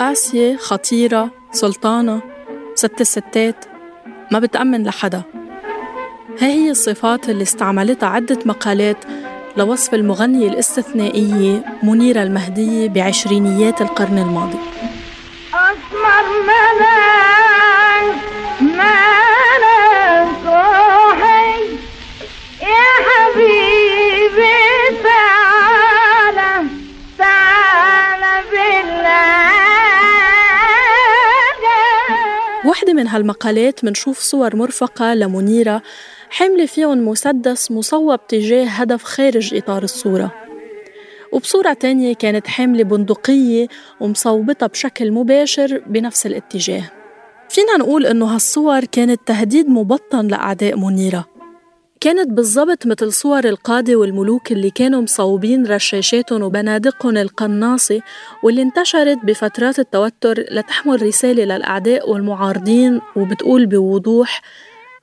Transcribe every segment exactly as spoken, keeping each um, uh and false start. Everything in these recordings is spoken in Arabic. قاسية، خطيرة، سلطانة، ست الستات، ما بتأمن لحدا. هاي هي الصفات اللي استعملتها عدة مقالات لوصف المغنية الاستثنائية منيرة المهدية بعشرينيات القرن الماضي. أسمر ملاك ملاك روحي يا حبيبي تعالى تعالى بالله. واحدة من هالمقالات منشوف صور مرفقة لمنيرة حملة فيهم مسدس مصوب تجاه هدف خارج إطار الصورة، وبصورة تانية كانت حاملة بندقية ومصوبتها بشكل مباشر بنفس الاتجاه. فينا نقول إنه هالصور كانت تهديد مبطن لأعداء منيرة، كانت بالضبط مثل صور القادة والملوك اللي كانوا مصوبين رشاشاتهم وبنادقهم القناصة واللي انتشرت بفترات التوتر لتحمل رسالة للأعداء والمعارضين، وبتقول بوضوح: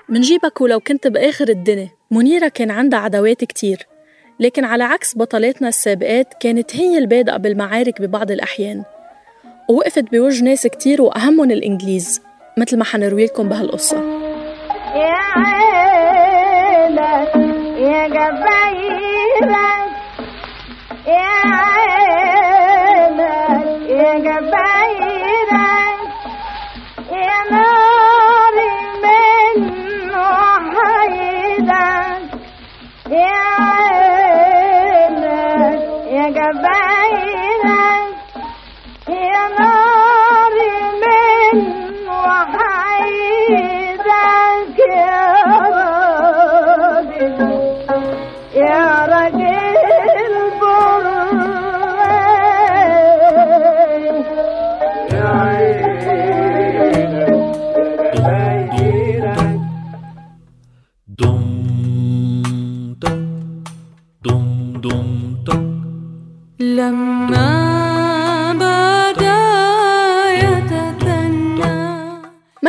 منجيبك ولو كنت بآخر الدنيا. منيرة كان عندها عدوات كتير، لكن على عكس بطلاتنا السابقات كانت هي البادئة بالمعارك ببعض الأحيان، ووقفت بوجه ناس كتير وأهمهم الإنجليز، مثل ما حنروي لكم بهالقصة. يا عيلة يا جبايلة يا عيلة يا جبايلة يا ناري من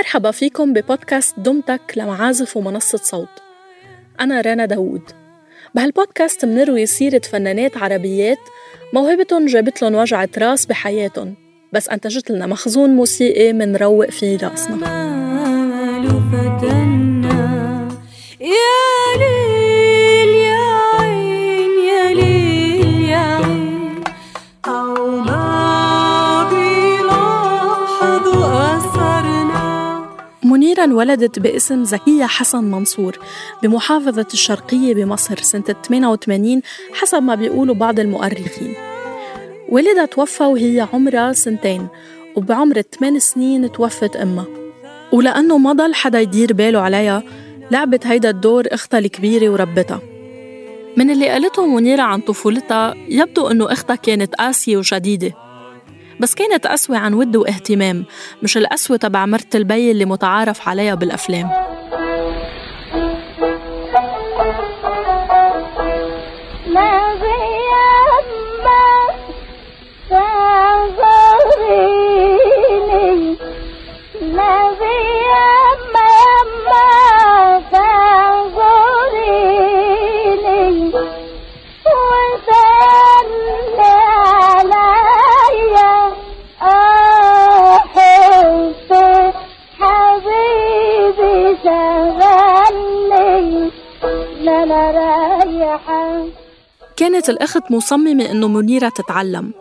مرحبا فيكم ببودكاست دُمْ تَكْ لمعازف ومنصة صوت. أنا رنا داود. بهالبودكاست منروي سيرة فنانات عربيات موهبتهم جابت لهم وجعة راس بحياتهم، بس أنتجت لنا مخزون موسيقي منروق فيه راسنا. منيرة انولدت باسم زكية حسن منصور بمحافظة الشرقية بمصر سنة ثمانية وثمانين حسب ما بيقولوا بعض المؤرخين. والدها توفى وهي عمرها سنتين، وبعمر ثمان سنين توفت أمها، ولأنه ما ضل حدا يدير باله عليها لعبت هيدا الدور أختها الكبيرة وربتها. من اللي قالته منيرة عن طفولتها يبدو أنه أختها كانت قاسية وشديدة، بس كانت قسوة عن ود واهتمام، مش القسوة تبع مرت البي اللي متعارف عليها بالأفلام. كانت الأخت مصممة إنه منيرة تتعلم،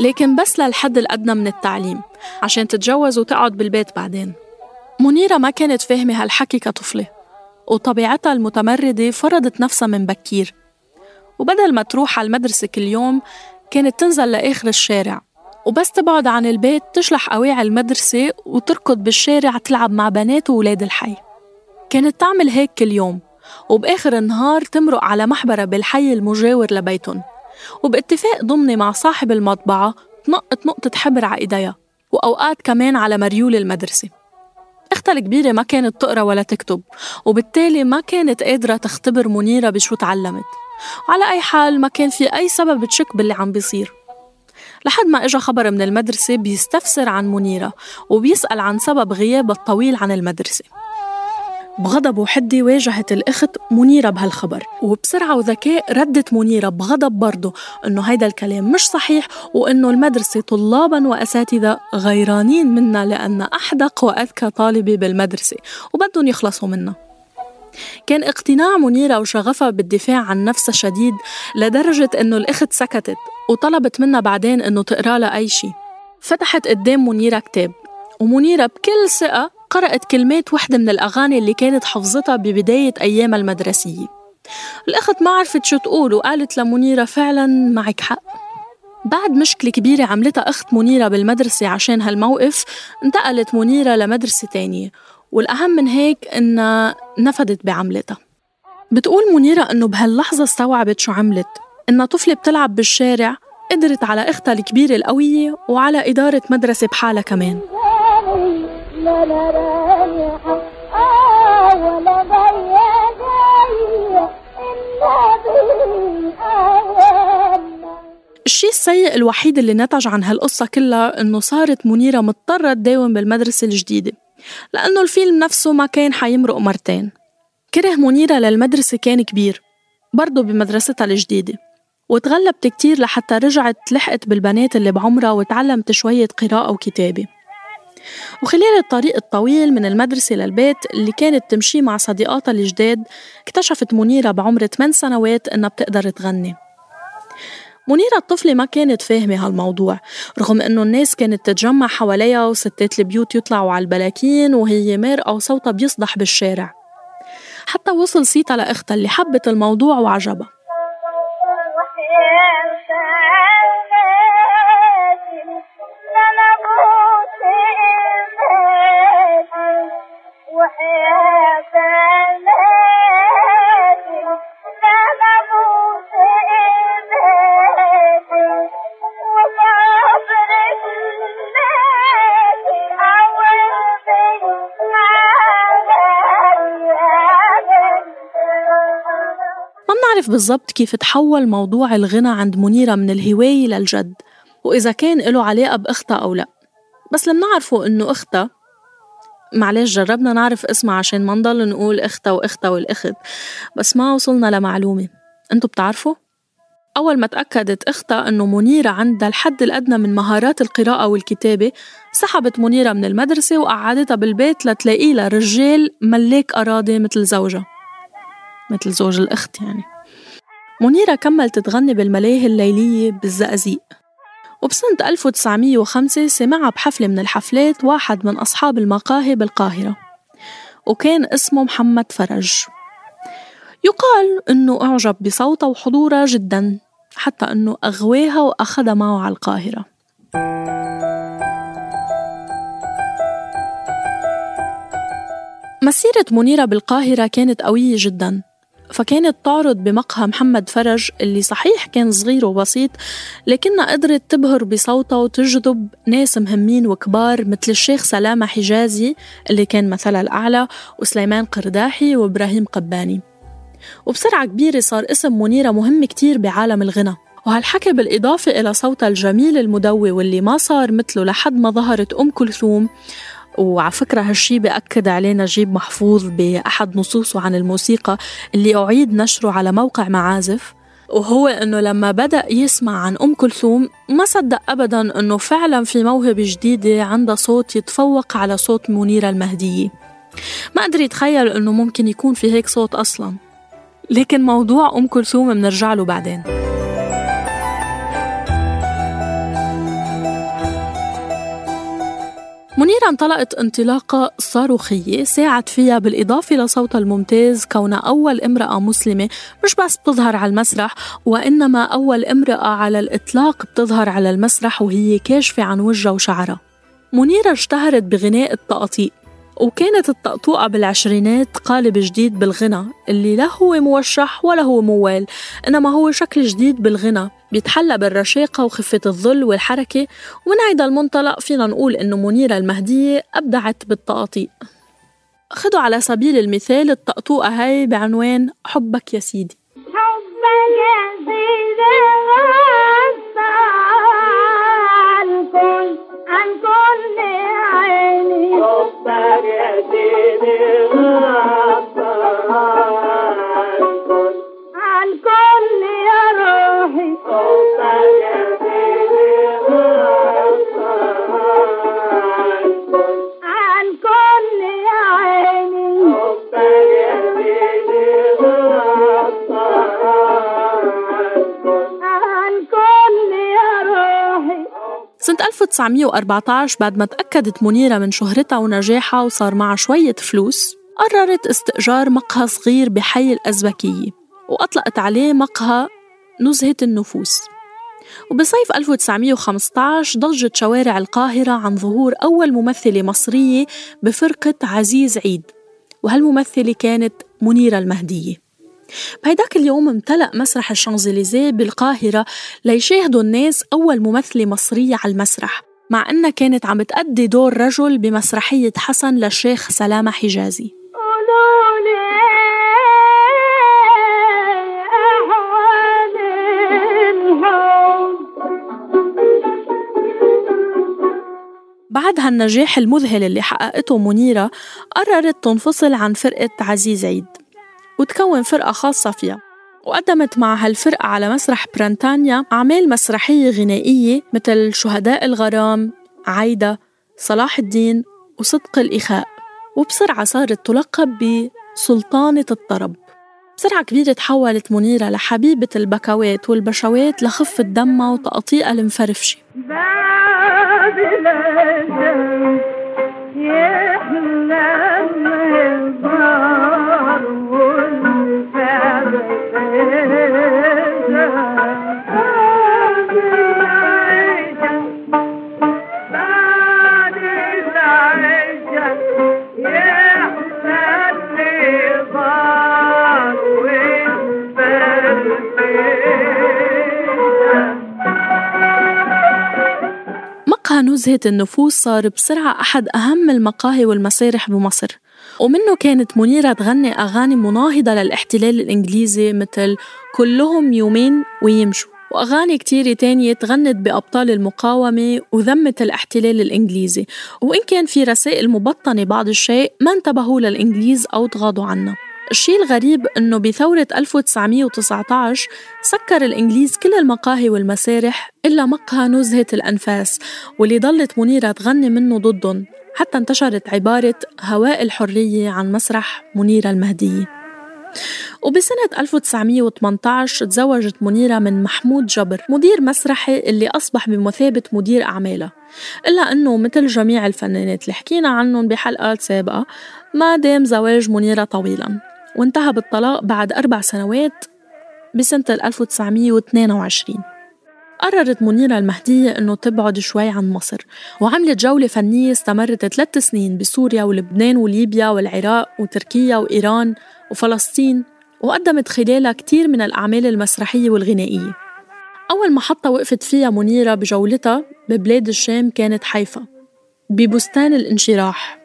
لكن بس للحد الأدنى من التعليم عشان تتجوز وتقعد بالبيت بعدين. منيرة ما كانت فاهمة هالحكي كطفلة، وطبيعتها المتمردة فرضت نفسها من بكير، وبدل ما تروح على المدرسة كل يوم كانت تنزل لآخر الشارع، وبس تبعد عن البيت تشلح قواعي المدرسة وتركض بالشارع تلعب مع بنات وولاد الحي. كانت تعمل هيك كل يوم، وبآخر النهار تمرق على محبرة بالحي المجاور لبيتهم، وباتفاق ضمني مع صاحب المطبعة تنقط نقطة حبر على إيديها، وأوقات كمان على مريول المدرسة. أختها الكبيرة ما كانت تقرأ ولا تكتب، وبالتالي ما كانت قادرة تختبر منيرة بشو تعلمت، وعلى أي حال ما كان في أي سبب تشك باللي عم بيصير، لحد ما إجا خبر من المدرسة بيستفسر عن منيرة وبيسأل عن سبب غيابها الطويل عن المدرسة. بغضب وحدي واجهت الأخت منيرة بهالخبر، وبسرعة وذكاء ردت منيرة بغضب برضه إنه هيدا الكلام مش صحيح، وإنه المدرسة طلاباً وأساتذة غيرانين منها لأن أحدق وأذكى طالبة بالمدرسة وبدهم يخلصوا منها. كان اقتناع منيرة وشغفها بالدفاع عن نفسها شديد لدرجة إنه الأخت سكتت وطلبت منها بعدين إنه تقرأ لها أي شيء. فتحت قدام منيرة كتاب، ومنيرة بكل ثقة قرأت كلمات واحدة من الأغاني اللي كانت حفظتها ببداية أيامها المدرسية. الأخت ما عرفت شو تقول وقالت لمنيرة فعلاً معك حق. بعد مشكلة كبيرة عملتها أخت منيرة بالمدرسة عشان هالموقف، انتقلت منيرة لمدرسة تانية، والأهم من هيك إنها نفدت بعملتها. بتقول منيرة إنه بهاللحظة استوعبت شو عملت، إنها طفلة بتلعب بالشارع قدرت على أختها الكبيرة القوية وعلى إدارة مدرسة بحالها كمان. الشيء السيء الوحيد اللي نتج عن هالقصة كلها إنه صارت منيرة مضطرة تداوم بالمدرسة الجديدة، لأنه الفيلم نفسه ما كان حيمرق مرتين. كره منيرة للمدرسة كان كبير برضه بمدرستها الجديدة، وتغلبت كتير لحتى رجعت لحقت بالبنات اللي بعمرها وتعلمت شوية قراءة وكتابة. وخلال الطريق الطويل من المدرسة للبيت اللي كانت تمشي مع صديقاتها الجداد، اكتشفت منيرة بعمر ثمان سنوات إنها بتقدر تغني. منيرة الطفلة ما كانت فاهمة هالموضوع، رغم إنه الناس كانت تتجمع حواليها وستات البيوت يطلعوا على البلاكين وهي مارقة وصوتها بيصدح بالشارع، حتى وصل صيتها لأختها اللي حبت الموضوع وعجبها. بالضبط كيف تحول موضوع الغنى عند منيرة من الهواية للجد، وإذا كان له علاقة بأختها أو لا، بس اللي بنعرفه إنه أختها، معلش جربنا نعرف اسمها عشان ما نضل نقول أختها وأختها والأخت، بس ما وصلنا لمعلومة. أنتوا بتعرفوا؟ أول ما تأكدت أختها إنه منيرة عندها الحد الأدنى من مهارات القراءة والكتابة، سحبت منيرة من المدرسة وقعدتها بالبيت لتلاقي لها رجال ملاك أراضي مثل زوجها، مثل زوج الأخت يعني. منيرة كملت تغني بالملاهي الليلية بالزقازيق، وبسنة ألف وتسعمية وخمسة سمعها بحفلة من الحفلات واحد من أصحاب المقاهي بالقاهرة، وكان اسمه محمد فرج. يقال إنه أعجب بصوته وحضوره جدا، حتى إنه أغواها وأخذها معه على القاهرة. مسيرة منيرة بالقاهرة كانت قوية جدا، فكانت تعرض بمقهى محمد فرج اللي صحيح كان صغير وبسيط، لكنها قدرت تبهر بصوتها وتجذب ناس مهمين وكبار مثل الشيخ سلامة حجازي اللي كان مثلها الأعلى، وسليمان قرداحي، وإبراهيم قباني. وبسرعة كبيرة صار اسم منيرة مهم كتير بعالم الغنى، وهالحكي بالإضافة إلى صوتها الجميل المدوي واللي ما صار مثله لحد ما ظهرت أم كلثوم. وعلى فكرة هالشي بأكد عليه نجيب محفوظ بأحد نصوصه عن الموسيقى اللي أعيد نشره على موقع معازف، وهو أنه لما بدأ يسمع عن أم كلثوم ما صدق أبداً أنه فعلاً في موهبة جديدة عندها صوت يتفوق على صوت منيرة المهدية. ما قدر يتخيل أنه ممكن يكون في هيك صوت أصلاً، لكن موضوع أم كلثوم بنرجع له بعدين. منيرة انطلقت انطلاقة صاروخية ساعد فيها بالإضافة لصوتها الممتاز كونها أول امرأة مسلمة مش بس بتظهر على المسرح، وإنما أول امرأة على الإطلاق بتظهر على المسرح وهي كاشفة عن وجهها وشعرها. منيرة اشتهرت بغناء الطقطيق، وكانت الطقطوقة بالعشرينات قالب جديد بالغنى اللي لا هو موشح ولا هو موال، إنما هو شكل جديد بالغنى بيتحلى بالرشاقة وخفة الظل والحركة. ومن هيدا المنطلق فينا نقول إنه منيرة المهدية أبدعت بالطقاطيق. خدوا على سبيل المثال الطقطوقة هاي بعنوان حبك يا سيدي. حبك يا سيدي عن كل عيني، حبك يا سيدي غفر عن كل يا روحي، حبك يا سيدي غفر عن كل عيني، حبك يا سيدي غفر عن كل يا روحي. سنة ألف وتسعمية وأربعتاشر بعد ما تأكدت منيرة من شهرتها ونجاحها وصار معها شوية فلوس، قررت استئجار مقهى صغير بحي الأزبكية وأطلقت عليه مقهى نزهة النفوس. وبصيف ألف وتسعمية وخمستاشر ضجت شوارع القاهرة عن ظهور أول ممثلة مصرية بفرقة عزيز عيد، وهالممثلة كانت منيرة المهدية. بهيداك اليوم امتلأ مسرح الشانزليزيه بالقاهرة ليشاهدوا الناس أول ممثلة مصرية على المسرح، مع أنها كانت عم تأدي دور رجل بمسرحية حسن للشيخ سلامة حجازي. بعد هالنجاح المذهل اللي حققته منيرة قررت تنفصل عن فرقة عزيز عيد وتكون فرقة خاصة فيها، وقدمت مع هالفرقة على مسرح بريطانيا أعمال مسرحية غنائية مثل شهداء الغرام، عايدة، صلاح الدين، وصدق الإخاء، وبسرعة صارت تلقب بسلطانة الطرب. بسرعة كبيرة تحولت منيرة لحبيبة البكوات والبشوات لخفة دمها وتقطيقها المفرفشة. مقهى نزهة النفوس صار بسرعة أحد أهم المقاهي والمسارح بمصر، ومنه كانت منيرة تغني أغاني مناهضة للاحتلال الإنجليزي مثل كلهم يومين ويمشوا، وأغاني كتير تانية تغنت بأبطال المقاومة وذمة الاحتلال الإنجليزي، وإن كان في رسائل مبطنة بعض الشيء ما انتبهوا للإنجليز أو تغاضوا عنها. الشيء الغريب أنه بثورة ألف وتسعمية وتسعتاشر سكر الإنجليز كل المقاهي والمسارح إلا مقهى نزهة الأنفاس واللي ضلت منيرة تغني منه ضدهم، حتى انتشرت عبارة هواء الحرية عن مسرح منيرة المهدية. وبسنة ألف وتسعمية وتمنتاشر تزوجت منيرة من محمود جبر مدير مسرحي اللي أصبح بمثابة مدير أعمالها، إلا أنه مثل جميع الفنانات اللي حكينا عنهم بحلقات سابقة ما دام زواج منيرة طويلا، وانتهى بالطلاق بعد أربع سنوات بسنة ألف وتسعمية واتنين وعشرين. قررت منيرة المهدية أنه تبعد شوي عن مصر، وعملت جولة فنية استمرت ثلاث سنين بسوريا ولبنان وليبيا والعراق وتركيا وإيران وفلسطين، وقدمت خلالها كتير من الأعمال المسرحية والغنائية. أول محطة وقفت فيها منيرة بجولتها ببلاد الشام كانت حيفا ببستان الانشراح.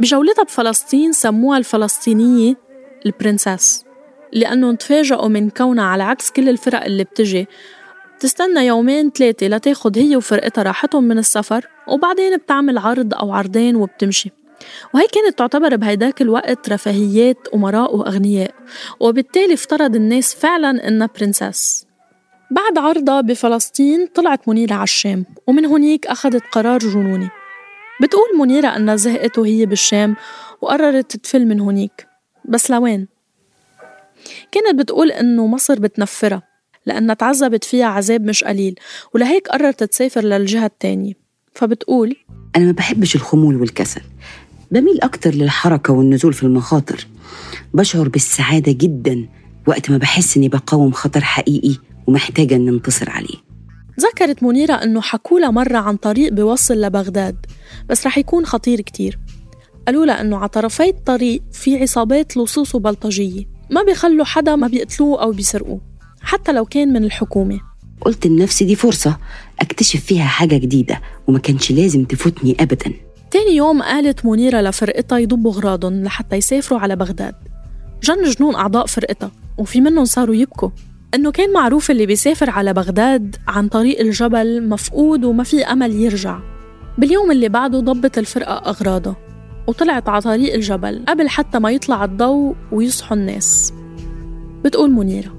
بجولتها بفلسطين سموها الفلسطينية البرنساس، لأنه تفاجأوا من كونها على عكس كل الفرق اللي بتجي تستنى يومين ثلاثة لتاخد هي وفرقتها راحتهم من السفر، وبعدين بتعمل عرض أو عرضين وبتمشي. وهي كانت تعتبر بهيداك الوقت رفاهيات أمراء وأغنياء، وبالتالي افترض الناس فعلا إنها برنساس. بعد عرضها بفلسطين طلعت منيرة على الشام، ومن هناك أخذت قرار جنوني. بتقول منيرة أنها زهقت وهي بالشام وقررت تفل من هناك، بس لوين؟ كانت بتقول إنه مصر بتنفرها لأنها تعذبت فيها عذاب مش قليل، ولهيك قررت تسافر للجهة التانية. فبتقول أنا ما بحبش الخمول والكسل، بميل أكتر للحركة والنزول في المخاطر، بشعر بالسعادة جدا وقت ما بحس إني بقاوم خطر حقيقي ومحتاجة إن ننتصر عليه. ذكرت منيرة إنه حكولها مرة عن طريق بيوصل لبغداد بس رح يكون خطير كتير. قالوا لها إنه على طرفي الطريق في عصابات لصوص وبلطجية، ما بيخلوا حدا ما بيقتلوه أو بيسرقوه حتى لو كان من الحكومة. قلت لنفسي دي فرصة أكتشف فيها حاجة جديدة وما كانش لازم تفوتني أبداً. تاني يوم قالت منيرة لفرقتها يضبوا أغراضهم لحتى يسافروا على بغداد. جن جنون أعضاء فرقتها وفي منهم صاروا يبكوا. إنه كان معروف اللي بيسافر على بغداد عن طريق الجبل مفقود وما في أمل يرجع. باليوم اللي بعده ضبت الفرقة أغراضها وطلعت على طريق الجبل قبل حتى ما يطلع الضوء ويصحوا الناس. بتقول منيرة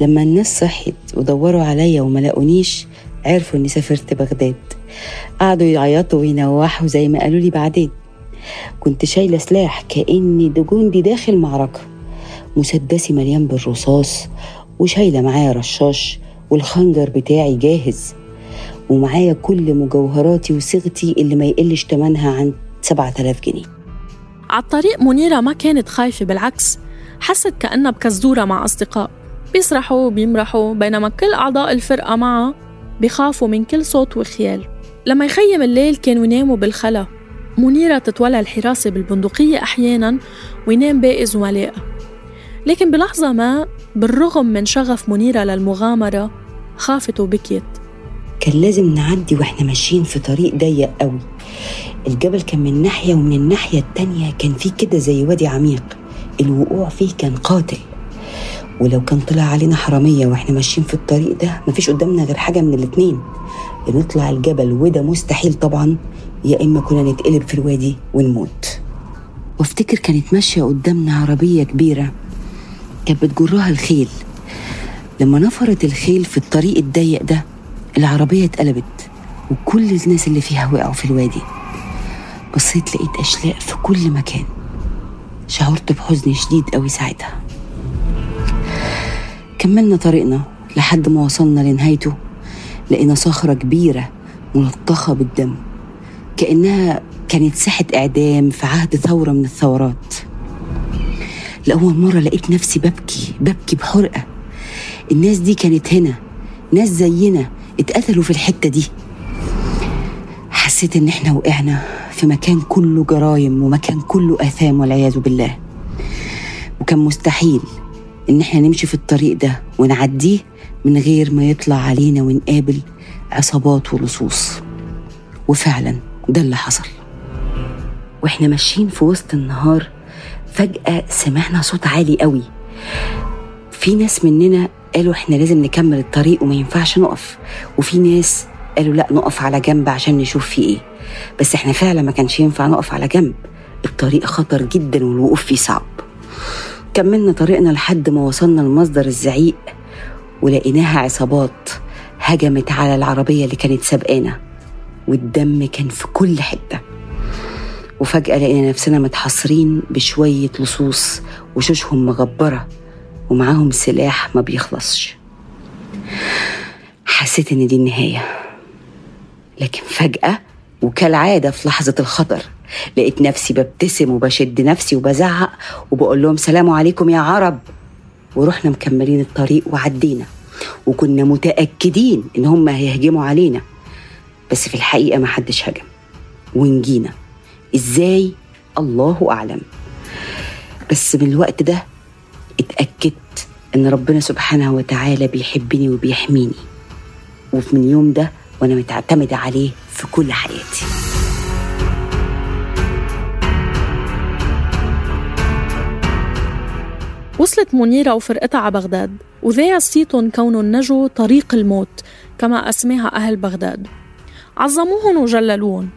لما الناس صحت ودوروا عليا وما لقونيش عرفوا إني سافرت بغداد، قعدوا يعيطوا وينوحوا زي ما قالوا لي. بعدين كنت شايلة سلاح كأني جندي داخل معركة، مسدسي مليان بالرصاص وشايلة معايا رشاش والخنجر بتاعي جاهز، ومعايا كل مجوهراتي وصيغتي اللي ما يقلش تمنها عن سبعة آلاف جنيه. على الطريق منيرة ما كانت خايفة، بالعكس حست كأنها بكزدورة مع أصدقاء بيسرحوا وبيمرحوا بينما كل أعضاء الفرقة معها بيخافوا من كل صوت وخيال. لما يخيم الليل كانوا يناموا بالخلا، منيرة تتولى الحراسة بالبندقية أحياناً وينام باقي زملائها. لكن بلحظة ما بالرغم من شغف منيرة للمغامرة خافت وبكيت. كان لازم نعدي وإحنا ماشيين في طريق ضيق قوي، الجبل كان من ناحية ومن الناحية التانية كان فيه كده زي وادي عميق، الوقوع فيه كان قاتل، ولو كان طلع علينا حرامية وإحنا ماشيين في الطريق ده مفيش قدامنا غير حاجة من الاتنين، بنطلع الجبل وده مستحيل طبعا، يا إما كنا نتقلب في الوادي ونموت. وافتكر كانت ماشية قدامنا عربية كبيرة كانت بتجرها الخيل، لما نفرت الخيل في الطريق الضيق ده العربية اتقلبت وكل الناس اللي فيها وقعوا في الوادي. بصيت لقيت أشلاء في كل مكان، شعرت بحزن شديد قوي ساعتها. كملنا طريقنا لحد ما وصلنا لنهايته، لقينا صخرة كبيرة ملطخة بالدم كأنها كانت ساحة إعدام في عهد ثورة من الثورات. لأول مرة لقيت نفسي ببكي ببكي بحرقة، الناس دي كانت هنا، ناس زينا اتقتلوا في الحتة دي. حسيت ان احنا وقعنا في مكان كله جرايم ومكان كله آثام والعياذ بالله، وكان مستحيل ان احنا نمشي في الطريق ده ونعديه من غير ما يطلع علينا ونقابل عصابات ولصوص. وفعلا ده اللي حصل. واحنا ماشيين في وسط النهار فجأة سمعنا صوت عالي قوي، في ناس مننا قالوا احنا لازم نكمل الطريق وما ينفعش نقف، وفي ناس قالوا لا نقف على جنب عشان نشوف فيه ايه، بس احنا فعلا ما كانش ينفع نقف على جنب، الطريق خطر جدا والوقوف فيه صعب. كملنا طريقنا لحد ما وصلنا لمصدر الزعيق ولقيناها عصابات هجمت على العربية اللي كانت سابقانا، والدم كان في كل حتة، وفجأة لقينا نفسنا متحصرين بشوية لصوص وشوشهم مغبرة ومعاهم سلاح ما بيخلصش. حسيت ان دي النهاية، لكن فجأة وكالعادة في لحظة الخطر لقيت نفسي ببتسم وبشد نفسي وبزعق وبقول لهم سلام عليكم يا عرب، ورحنا مكملين الطريق وعدينا، وكنا متأكدين ان هم هيهجموا علينا، بس في الحقيقة ما حدش هجم ونجينا. ازاي؟ الله أعلم، بس من الوقت ده اتأكدت ان ربنا سبحانه وتعالى بيحبني وبيحميني، ومن يوم ده وانا متعتمدة عليه في كل حياتي. وصلت منيرة وفرقتها على بغداد، وذاع صيتهم كونهم نجوا طريق الموت كما أسماها أهل بغداد. عظموهم وجللوهم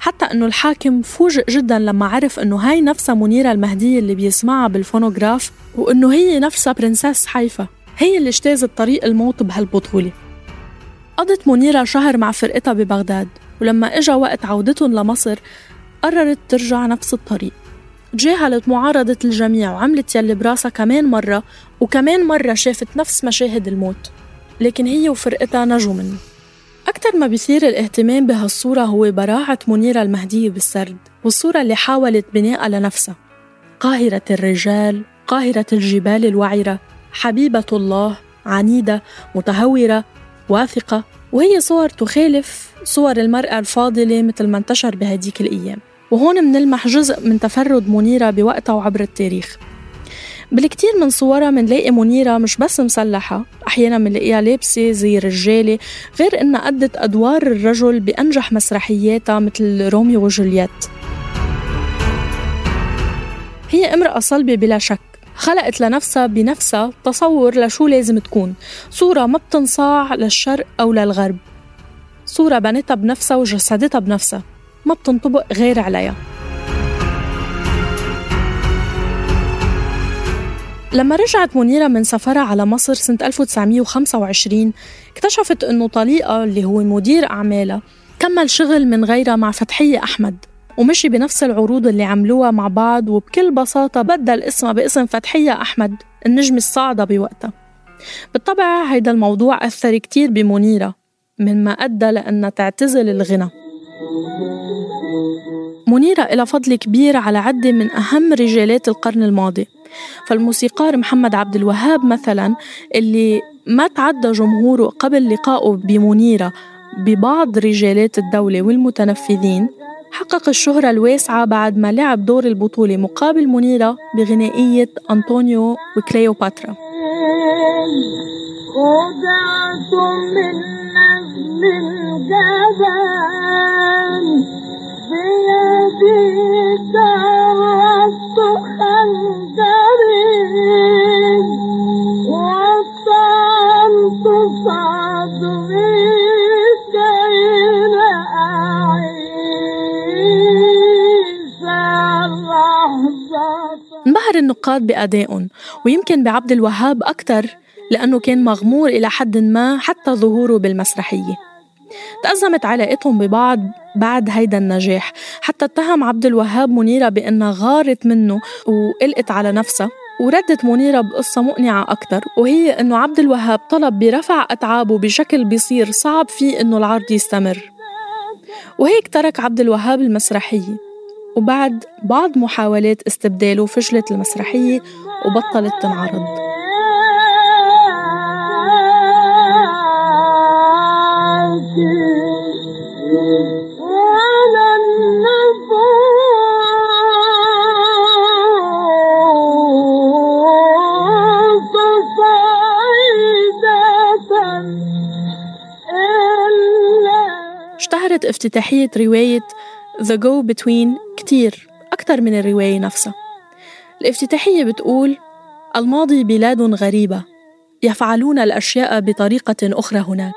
حتى أنه الحاكم فوجئ جدا لما عرف أنه هاي نفسها منيرة المهدية اللي بيسمعها بالفونوغراف، وأنه هي نفسها برنساس حيفا، هي اللي اجتازت طريق الموت بهالبطولة. قضت منيرة شهر مع فرقتها ببغداد، ولما إجا وقت عودتهم لمصر قررت ترجع نفس الطريق جاهلت معارضة الجميع وعملت يلي براسها كمان مرة وكمان مرة، شافت نفس مشاهد الموت، لكن هي وفرقتها نجوا منه. أكتر ما بيثير الاهتمام بهالصورة هو براعة منيرة المهدية بالسرد، والصورة اللي حاولت بناءها لنفسها. قاهرة الرجال، قاهرة الجبال الوعرة، حبيبة الله، عنيدة، متهورة، واثقة، وهي صور تخالف صور المرأة الفاضلة مثل ما انتشر بهديك الأيام. وهون منلمح جزء من تفرد منيرة بوقتها وعبر التاريخ. بالكتير من صورها منلاقي منيرة مش بس مسلحة، أحيانا منلاقيها لابسة زي رجالة، غير إنها أدت أدوار الرجل بأنجح مسرحياتها مثل روميو وجولييت. هي امرأة صلبة بلا شك، خلقت لنفسها بنفسها تصور لشو لازم تكون، صورة ما بتنصاع للشرق أو للغرب، صورة بنتها بنفسها وجسدتها بنفسها، ما بتنطبق غير عليها. لما رجعت منيرة من سفرها على مصر سنة ألف وتسعمية وخمسة وعشرين اكتشفت أنه طليقة اللي هو مدير أعمالها كمل شغل من غيرها مع فتحية أحمد، ومشي بنفس العروض اللي عملوها مع بعض، وبكل بساطة بدل اسمها باسم فتحية أحمد، النجمة الصاعدة بوقتها. بالطبع هيدا الموضوع أثر كتير بمنيرة، مما أدى لأنها تعتزل الغنى. منيرة إلى فضل كبير على عدة من أهم رجالات القرن الماضي، فالموسيقار محمد عبد الوهاب مثلا اللي ما تعدى جمهوره قبل لقائه بمنيرة ببعض رجالات الدولة والمتنفذين، حقق الشهرة الواسعة بعد ما لعب دور البطولة مقابل منيرة بغنائية أنطونيو وكليوباترا. خدعت من نجم الجبل بيديك عرفت خنجري وطعنت صدري كي لا أعيش اللحظة. انبهر النقاد بأدائهم، ويمكن بعبد الوهاب أكتر لأنه كان مغمور إلى حد ما حتى ظهوره بالمسرحية. تأزمت علاقتهم ببعض بعد هيدا النجاح، حتى اتهم عبد الوهاب منيرة بأنها غارت منه وقلقت على نفسها، وردت منيرة بقصة مقنعة أكتر، وهي أنه عبد الوهاب طلب برفع أتعابه بشكل بيصير صعب فيه أنه العرض يستمر، وهيك ترك عبد الوهاب المسرحية. وبعد بعض محاولات استبداله فشلت المسرحية وبطلت تنعرض. اشتهرت افتتاحية رواية The Go Between كتير أكتر من الرواية نفسها. الافتتاحية بتقول: الماضي بلاد غريبة، يفعلون الأشياء بطريقة أخرى هناك.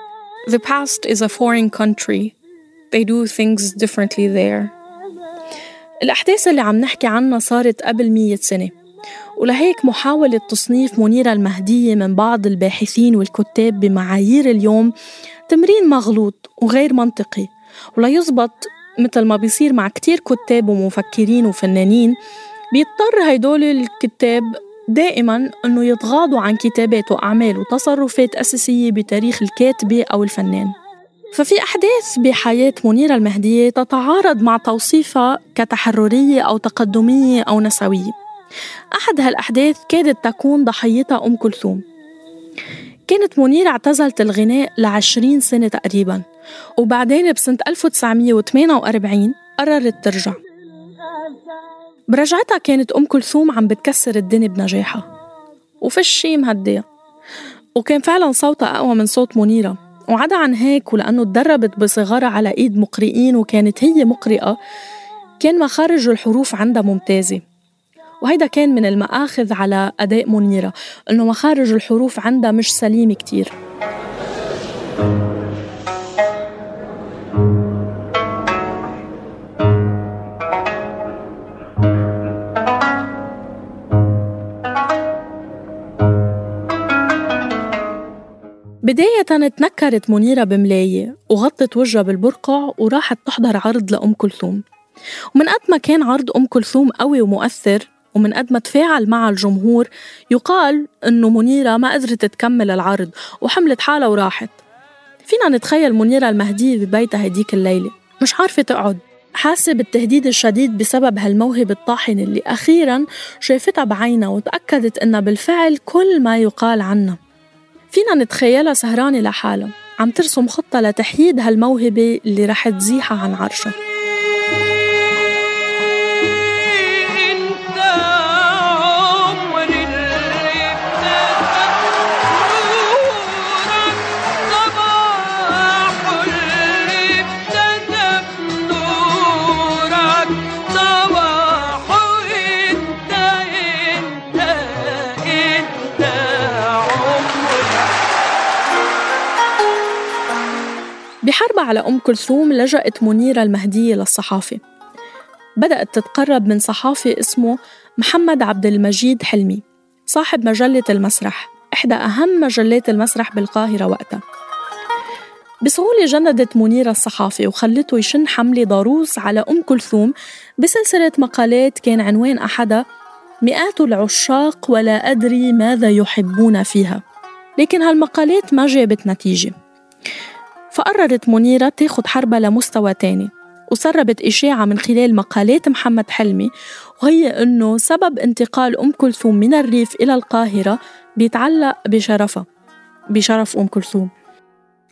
The past is a foreign country. They do things differently there. الأحداث اللي عم نحكي عنها صارت قبل مية سنة، ولهيك محاولة تصنيف منيرة المهدية من بعض الباحثين والكتاب بمعايير اليوم تمرين مغلوط وغير منطقي، ولا يزبط مثل ما بيصير مع كتير كتاب ومفكرين وفنانين. بيضطر هيدول الكتاب دائماً أنه يتغاضوا عن كتابات وأعمال وتصرفات أساسية بتاريخ الكاتبة أو الفنان. ففي أحداث بحياة منيرة المهدية تتعارض مع توصيفها كتحررية أو تقدمية أو نسوية. أحد هالأحداث كادت تكون ضحيتها أم كلثوم. كانت منيرة اعتزلت الغناء لعشرين سنة تقريباً، وبعدين بسنة ألف وتسعمية وثمانية وأربعين قررت ترجع. برجعتها كانت أم كلثوم عم بتكسر الدنيا بنجاحها وفي شي مهدية، وكان فعلا صوتها أقوى من صوت منيرة. وعدا عن هيك، ولأنه تدربت بصغرها على إيد مقرئين وكانت هي مقرئة، كان مخارج الحروف عندها ممتازة. وهيدا كان من المآخذ على أداء منيرة، أنه مخارج الحروف عندها مش سليمة كتير. بداية تنكرت منيرة بملاية وغطت وجهها بالبرقع وراحت تحضر عرض لأم كلثوم، ومن قد ما كان عرض أم كلثوم قوي ومؤثر ومن قد ما تفاعل مع الجمهور، يقال إنه منيرة ما قدرت تكمل العرض وحملت حالها وراحت. فينا نتخيل منيرة المهدية ببيتها هديك الليلة مش عارفة تقعد، حاسة بالتهديد الشديد بسبب هالموهبة الطاحنة اللي أخيراً شافتها بعينها وتأكدت إنها بالفعل كل ما يقال عنها. فينا نتخيلها سهرانة لحالها عم ترسم خطة لتحييد هالموهبة اللي رح تزيحها عن عرشها. بحربة على أم كلثوم لجأت منيرة المهدية للصحافة، بدأت تتقرب من صحافي اسمه محمد عبد المجيد حلمي، صاحب مجلة المسرح، إحدى أهم مجلات المسرح بالقاهرة وقتها. بسهولة جندت منيرة الصحافي وخلته يشن حملة ضروس على أم كلثوم بسلسلة مقالات كان عنوان أحدها مئات العشاق ولا أدري ماذا يحبون فيها، لكن هالمقالات ما جابت نتيجة. فقررت منيرة تاخد حربة لمستوى تاني، وسربت إشاعة من خلال مقالات محمد حلمي وهي أنه سبب انتقال أم كلثوم من الريف إلى القاهرة بيتعلق بشرفها، بشرف أم كلثوم.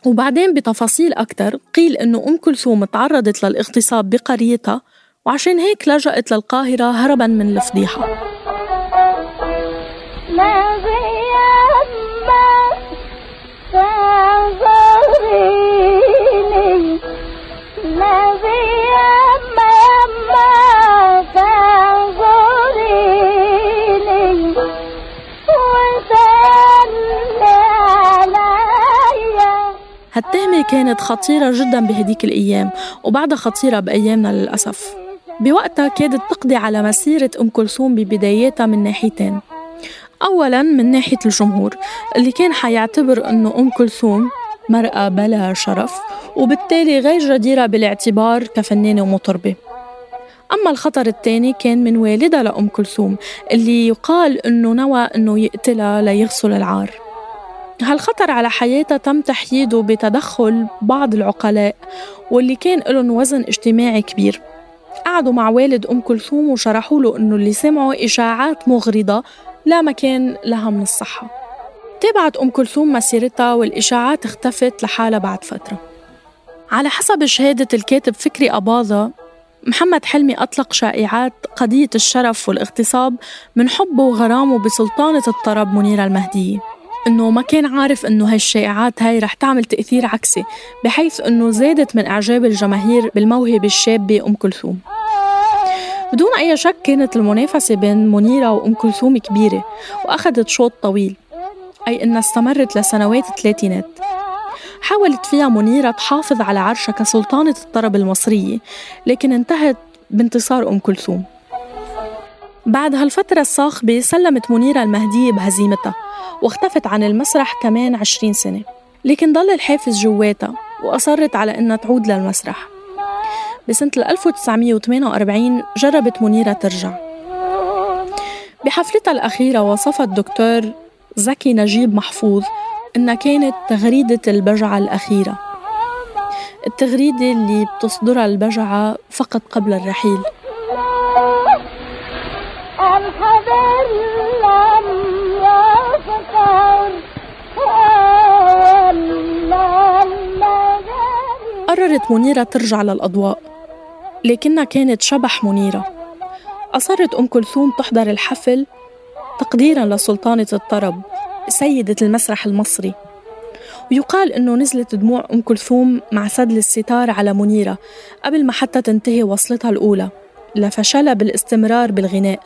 وبعدين بتفاصيل أكتر قيل أنه أم كلثوم تعرضت للاغتصاب بقريتها وعشان هيك لجأت للقاهرة هربا من الفضيحة. هالتهمة كانت خطيرة جداً بهديك الأيام وبعدها خطيرة بأيامنا للأسف. بوقتها كادت تقضي على مسيرة أم كلثوم ببداياتها من ناحيتين. أولاً من ناحية الجمهور اللي كان حيعتبر أنه أم كلثوم مرأة بلا شرف وبالتالي غير جديرة بالاعتبار كفنانة ومطربة. أما الخطر الثاني كان من والدها لأم كلثوم اللي يقال أنه نوى أنه يقتلها ليغسل العار. هالخطر على حياتها تم تحييده بتدخل بعض العقلاء واللي كان لهم وزن اجتماعي كبير. قعدوا مع والد أم كلثوم وشرحوا له أنه اللي سمعوا إشاعات مغرضة لا مكان لها من الصحة. تابعت أم كلثوم مسيرتها والإشاعات اختفت لحالها بعد فترة. على حسب شهادة الكاتب فكري أباظة، محمد حلمي أطلق شائعات قضية الشرف والاغتصاب من حبه وغرامه بسلطانة الطرب منيرة المهدية، إنه ما كان عارف إنه هالشائعات هاي رح تعمل تأثير عكسي بحيث إنه زادت من إعجاب الجماهير بالموهبة الشابة أم كلثوم. بدون أي شك كانت المنافسة بين منيرة وأم كلثوم كبيرة وأخذت شوط طويل، أي إنها استمرت لسنوات الثلاثينات. حاولت فيها منيرة تحافظ على عرشها كسلطانة الطرب المصرية، لكن انتهت بانتصار أم كلثوم. بعد هالفترة الصاخبة سلمت منيرة المهدية بهزيمتها واختفت عن المسرح كمان عشرين سنة، لكن ضل الحافز جواتها وأصرت على أنها تعود للمسرح. بسنة ألف وتسعمية وثمانية وأربعين جربت منيرة ترجع. بحفلتها الأخيرة وصفت الدكتور زكي نجيب محفوظ إنها كانت تغريدة البجعة الأخيرة، التغريدة اللي بتصدرها البجعة فقط قبل الرحيل. قررت منيرة ترجع للأضواء، لكنها كانت شبح منيرة. أصرت أم كلثوم تحضر الحفل تقديراً لسلطانة الطرب سيدة المسرح المصري، ويقال أنه نزلت دموع أم كلثوم مع سدل الستار على منيرة قبل ما حتى تنتهي وصلتها الأولى لفشلها بالاستمرار بالغناء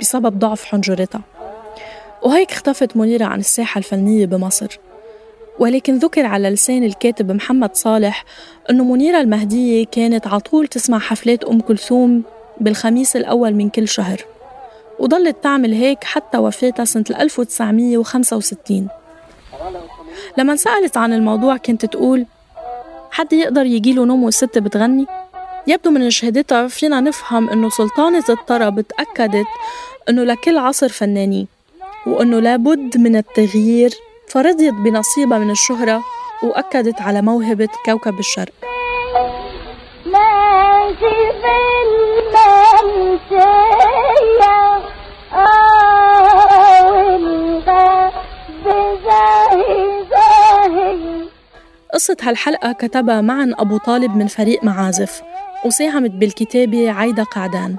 بسبب ضعف حنجرتها، وهيك اختفت منيرة عن الساحة الفنية بمصر. ولكن ذكر على لسان الكاتب محمد صالح أنه منيرة المهدية كانت عطول تسمع حفلات أم كلثوم بالخميس الأول من كل شهر، وظلت تعمل هيك حتى وفاتها سنة ألف وتسعمية وخمسة وستين. لما سألت عن الموضوع كانت تقول حد يقدر يجيله نوم والست بتغني؟ يبدو من شهادتها فينا نفهم أنه سلطانة الطرب تأكدت أنه لكل عصر فناني، وأنه لابد من التغيير، فرضيت بنصيبها من الشهرة وأكدت على موهبة كوكب الشرق. ماشي بالمنسية آه بزاهي زاهي. قصة هالحلقة كتبها معن أبو طالب من فريق معازف، وساهمت بالكتابة عايدة قعدان،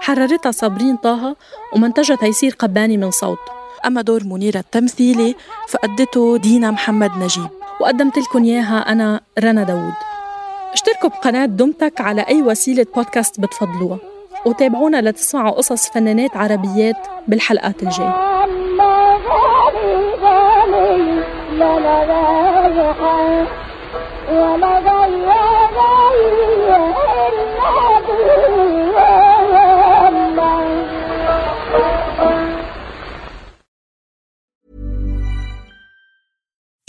حررتها صابرين طه، ومنتجها تيسير قباني من صوت. أما دور منيرة التمثيلي فأدته دينا محمد نجيب، وقدمت لكم إياها أنا رنا داود. اشتركوا بقناة دُمْ تَكْ على أي وسيلة بودكاست بتفضلوها، وتابعونا لتسمعوا قصص فنانات عربيات بالحلقات الجاية.